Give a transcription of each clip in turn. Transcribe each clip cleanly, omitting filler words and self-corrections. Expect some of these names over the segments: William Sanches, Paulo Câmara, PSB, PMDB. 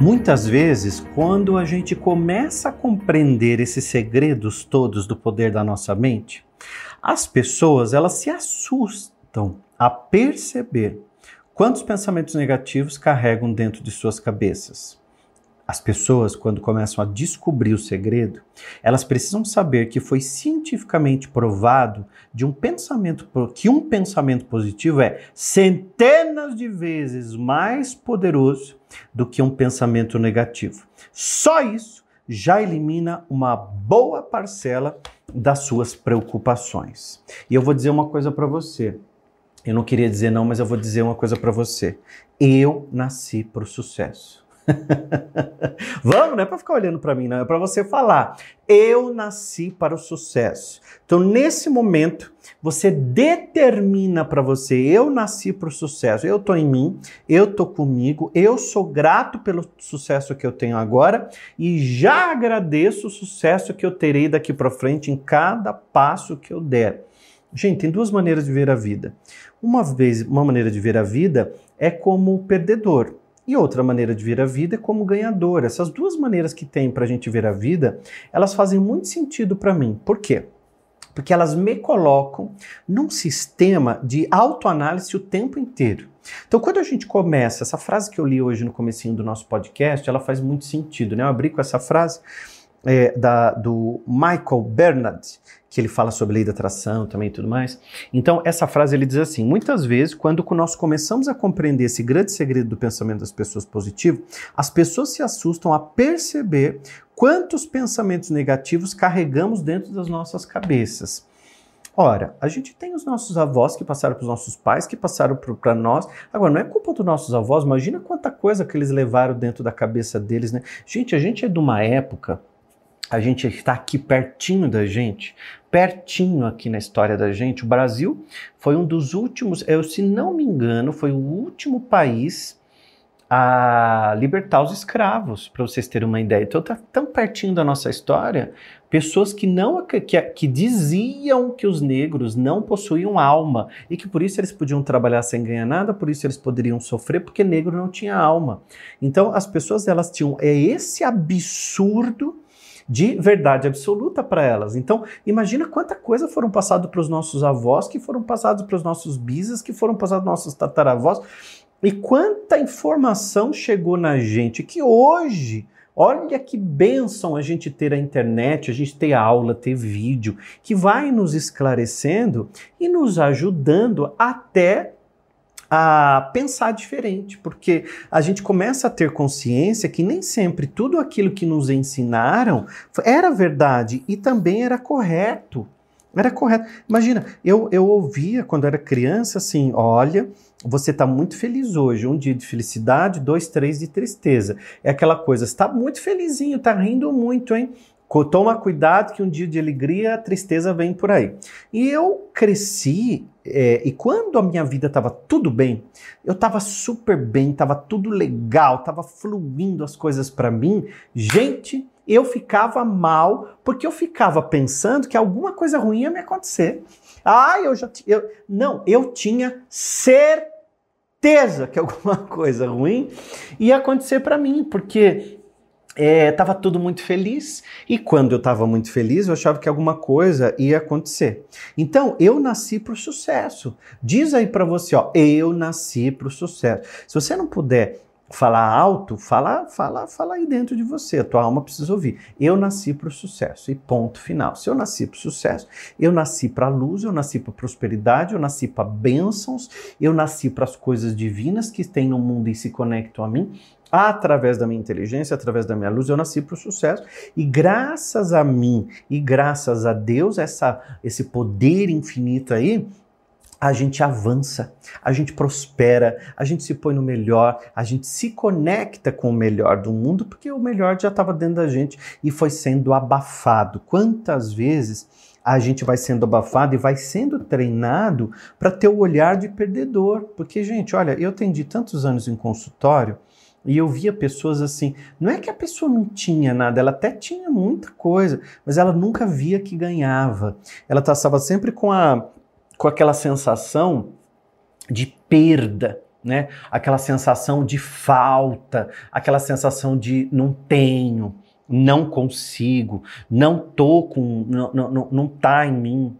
Muitas vezes, quando a gente começa a compreender esses segredos todos do poder da nossa mente, as pessoas, elas se assustam a perceber quantos pensamentos negativos carregam dentro de suas cabeças. As pessoas, quando começam a descobrir o segredo, elas precisam saber que foi cientificamente provado que um pensamento positivo é centenas de vezes mais poderoso do que um pensamento negativo. Só isso já elimina uma boa parcela das suas preocupações. E eu vou dizer uma coisa para você. Eu não queria dizer não, mas eu vou dizer uma coisa para você. Eu nasci para o sucesso. Vamos, não é para ficar olhando para mim, não. É para você falar. Eu nasci para o sucesso. Então, nesse momento, você determina para você. Eu nasci para o sucesso. Eu tô em mim. Eu tô comigo. Eu sou grato pelo sucesso que eu tenho agora. E já agradeço o sucesso que eu terei daqui para frente em cada passo que eu der. Gente, tem duas maneiras de ver a vida. Uma maneira de ver a vida é como o perdedor. E outra maneira de ver a vida é como ganhador. Essas duas maneiras que tem para a gente ver a vida, elas fazem muito sentido para mim. Por quê? Porque elas me colocam num sistema de autoanálise o tempo inteiro. Então, quando a gente começa, essa frase que eu li hoje no comecinho do nosso podcast, ela faz muito sentido, né? Eu abri com essa frase do Michael Bernard, que ele fala sobre lei da atração também e tudo mais. Então, essa frase ele diz assim: muitas vezes, quando nós começamos a compreender esse grande segredo do pensamento das pessoas positivo, as pessoas se assustam a perceber quantos pensamentos negativos carregamos dentro das nossas cabeças. Ora, a gente tem os nossos avós que passaram para os nossos pais, que passaram para nós. Agora, não é culpa dos nossos avós, imagina quanta coisa que eles levaram dentro da cabeça deles, né? Gente, a gente é de uma época... A gente está aqui pertinho da gente, pertinho aqui na história da gente. O Brasil foi um dos últimos, se não me engano, foi o último país a libertar os escravos, para vocês terem uma ideia. Então está tão pertinho da nossa história, pessoas que diziam que os negros não possuíam alma e que por isso eles podiam trabalhar sem ganhar nada, por isso eles poderiam sofrer, porque negro não tinha alma. Então as pessoas, elas tinham esse absurdo de verdade absoluta para elas. Então, imagina quanta coisa foram passadas para os nossos avós, que foram passados para os nossos bisas, que foram passados para os nossos tataravós, e quanta informação chegou na gente, que hoje, olha que bênção a gente ter a internet, a gente ter aula, ter vídeo, que vai nos esclarecendo e nos ajudando até a pensar diferente, porque a gente começa a ter consciência que nem sempre tudo aquilo que nos ensinaram era verdade e também era correto. Era correto. Imagina, eu ouvia quando era criança assim: olha, você está muito feliz hoje, um dia de felicidade, 2, 3 de tristeza. É aquela coisa, você está muito felizinho, está rindo muito, hein? Toma cuidado que um dia de alegria a tristeza vem por aí. E eu cresci, e quando a minha vida estava tudo bem, eu estava super bem, estava tudo legal, estava fluindo as coisas para mim. Gente, eu ficava mal porque eu ficava pensando que alguma coisa ruim ia me acontecer. Eu tinha certeza que alguma coisa ruim ia acontecer para mim, porque... Tava tudo muito feliz, e quando eu tava muito feliz, eu achava que alguma coisa ia acontecer. Então, eu nasci pro sucesso. Diz aí pra você, ó, eu nasci pro sucesso. Se você não puder falar alto, fala aí dentro de você, a tua alma precisa ouvir. Eu nasci pro sucesso, e ponto final. Se eu nasci pro sucesso, eu nasci pra luz, eu nasci pra prosperidade, eu nasci pra bênçãos, eu nasci pras coisas divinas que tem no mundo e se conectam a mim, através da minha inteligência, através da minha luz. Eu nasci para o sucesso, e graças a mim e graças a Deus, esse poder infinito aí, a gente avança, a gente prospera, a gente se põe no melhor, a gente se conecta com o melhor do mundo, porque o melhor já estava dentro da gente e foi sendo abafado. Quantas vezes a gente vai sendo abafado e vai sendo treinado para ter o olhar de perdedor? Porque, gente, olha, eu atendi tantos anos em consultório, e eu via pessoas assim, não é que a pessoa não tinha nada, ela até tinha muita coisa, mas ela nunca via que ganhava. Ela estava sempre com aquela sensação de perda, né? Aquela sensação de falta, aquela sensação de não tenho, não consigo, não tá em mim.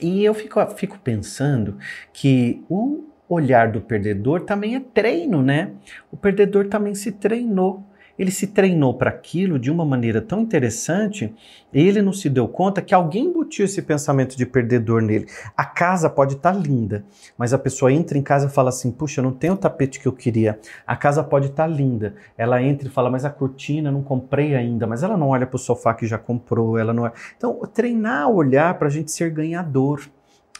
E eu fico pensando que o olhar do perdedor também é treino, né? O perdedor também se treinou. Ele se treinou para aquilo de uma maneira tão interessante, ele não se deu conta que alguém embutiu esse pensamento de perdedor nele. A casa pode estar linda, mas a pessoa entra em casa e fala assim, puxa, não tem o tapete que eu queria. A casa pode estar linda. Ela entra e fala, mas a cortina não comprei ainda. Mas ela não olha para o sofá que já comprou. Ela não... Então, treinar o olhar para a gente ser ganhador.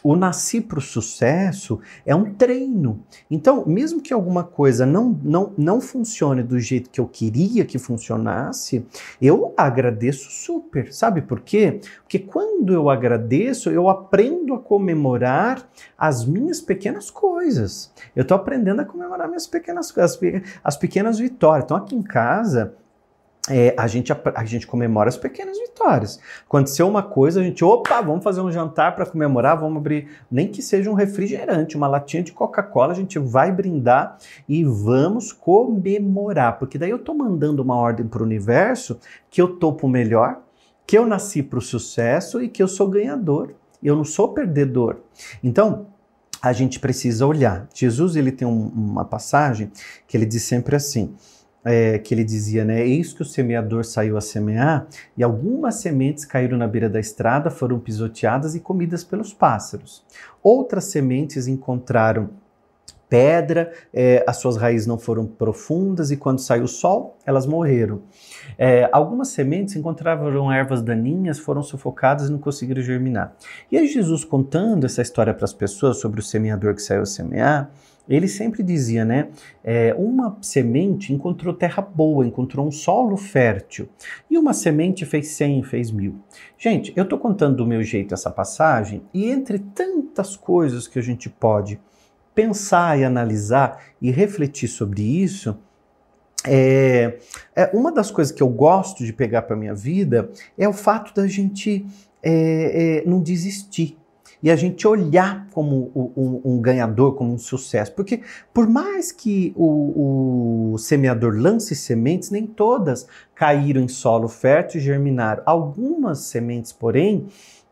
O nasci para o sucesso é um treino. Então, mesmo que alguma coisa não funcione do jeito que eu queria que funcionasse, eu agradeço super. Sabe por quê? Porque quando eu agradeço, eu aprendo a comemorar as minhas pequenas coisas. Eu estou aprendendo a comemorar minhas pequenas coisas, as pequenas vitórias. Então, aqui em casa... A gente comemora as pequenas vitórias. Aconteceu uma coisa, a gente, opa, vamos fazer um jantar para comemorar, vamos abrir, nem que seja um refrigerante, uma latinha de Coca-Cola, a gente vai brindar e vamos comemorar, porque daí eu estou mandando uma ordem para o universo que eu estou para o melhor, que eu nasci para o sucesso e que eu sou ganhador, eu não sou perdedor. Então, a gente precisa olhar. Jesus, ele tem uma passagem que ele diz sempre assim, que ele dizia, né, eis que o semeador saiu a semear e algumas sementes caíram na beira da estrada, foram pisoteadas e comidas pelos pássaros. Outras sementes encontraram pedra, as suas raízes não foram profundas e quando saiu o sol, elas morreram. Algumas sementes encontraram ervas daninhas, foram sufocadas e não conseguiram germinar. E aí Jesus contando essa história para as pessoas sobre o semeador que saiu a semear, ele sempre dizia, né, uma semente encontrou terra boa, encontrou um solo fértil. E uma semente fez 100, fez 1000. Gente, eu estou contando do meu jeito essa passagem e entre tantas coisas que a gente pode pensar e analisar e refletir sobre isso, uma das coisas que eu gosto de pegar para a minha vida é o fato da gente não desistir. E a gente olhar como um ganhador, como um sucesso. Porque por mais que o semeador lance sementes, nem todas caíram em solo fértil e germinaram. Algumas sementes, porém,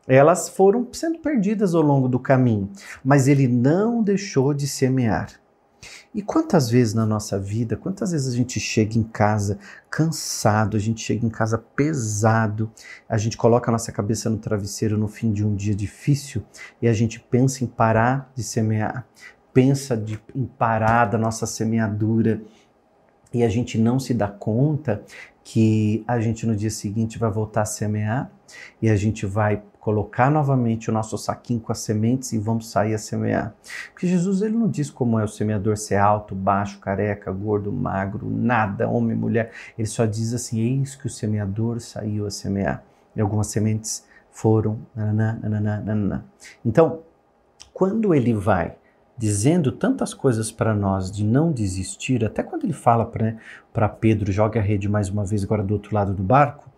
elas foram sendo perdidas ao longo do caminho. Mas ele não deixou de semear. E quantas vezes na nossa vida, quantas vezes a gente chega em casa cansado, a gente chega em casa pesado, a gente coloca a nossa cabeça no travesseiro no fim de um dia difícil e a gente pensa em parar de semear, em parar da nossa semeadura e a gente não se dá conta que a gente no dia seguinte vai voltar a semear e a gente vai colocar novamente o nosso saquinho com as sementes e vamos sair a semear. Porque Jesus, ele não diz como é o semeador, se é alto, baixo, careca, gordo, magro, nada, homem, mulher. Ele só diz assim, eis que o semeador saiu a semear. E algumas sementes foram... Então, quando ele vai dizendo tantas coisas para nós de não desistir, até quando ele fala para Pedro, joga a rede mais uma vez agora do outro lado do barco,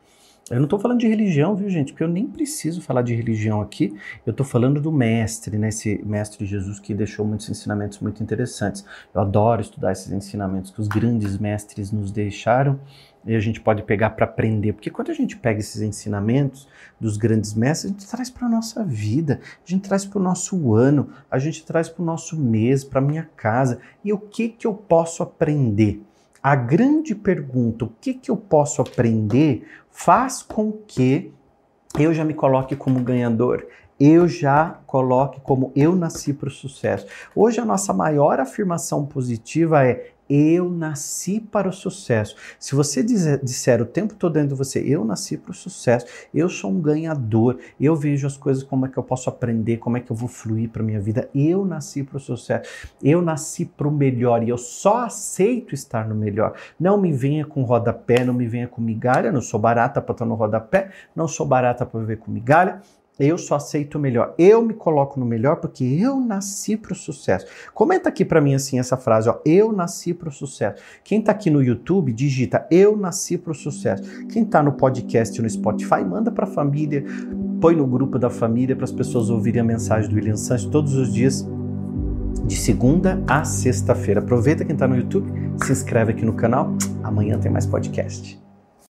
eu não estou falando de religião, viu, gente? Porque eu nem preciso falar de religião aqui. Eu estou falando do mestre, né? Esse mestre Jesus que deixou muitos ensinamentos muito interessantes. Eu adoro estudar esses ensinamentos que os grandes mestres nos deixaram e a gente pode pegar para aprender. Porque quando a gente pega esses ensinamentos dos grandes mestres, a gente traz para a nossa vida, a gente traz para o nosso ano, a gente traz para o nosso mês, para a minha casa. E o que, que eu posso aprender? A grande pergunta, o que, que eu posso aprender, faz com que eu já me coloque como ganhador, eu já coloque como eu nasci para o sucesso. Hoje a nossa maior afirmação positiva é eu nasci para o sucesso. Se você disser o tempo todo dentro de você, eu nasci para o sucesso, eu sou um ganhador, eu vejo as coisas como é que eu posso aprender, como é que eu vou fluir para a minha vida, eu nasci para o sucesso, eu nasci para o melhor e eu só aceito estar no melhor. Não me venha com rodapé, não me venha com migalha, não sou barata para estar no rodapé, não sou barata para viver com migalha, eu só aceito o melhor, eu me coloco no melhor porque eu nasci para o sucesso. Comenta aqui para mim assim essa frase, ó, eu nasci para o sucesso. Quem tá aqui no YouTube, digita eu nasci para o sucesso. Quem tá no podcast no Spotify, manda para a família, põe no grupo da família para as pessoas ouvirem a mensagem do William Sanches todos os dias. de segunda a sexta-feira. Aproveita quem está no YouTube, se inscreve aqui no canal. Amanhã tem mais podcast.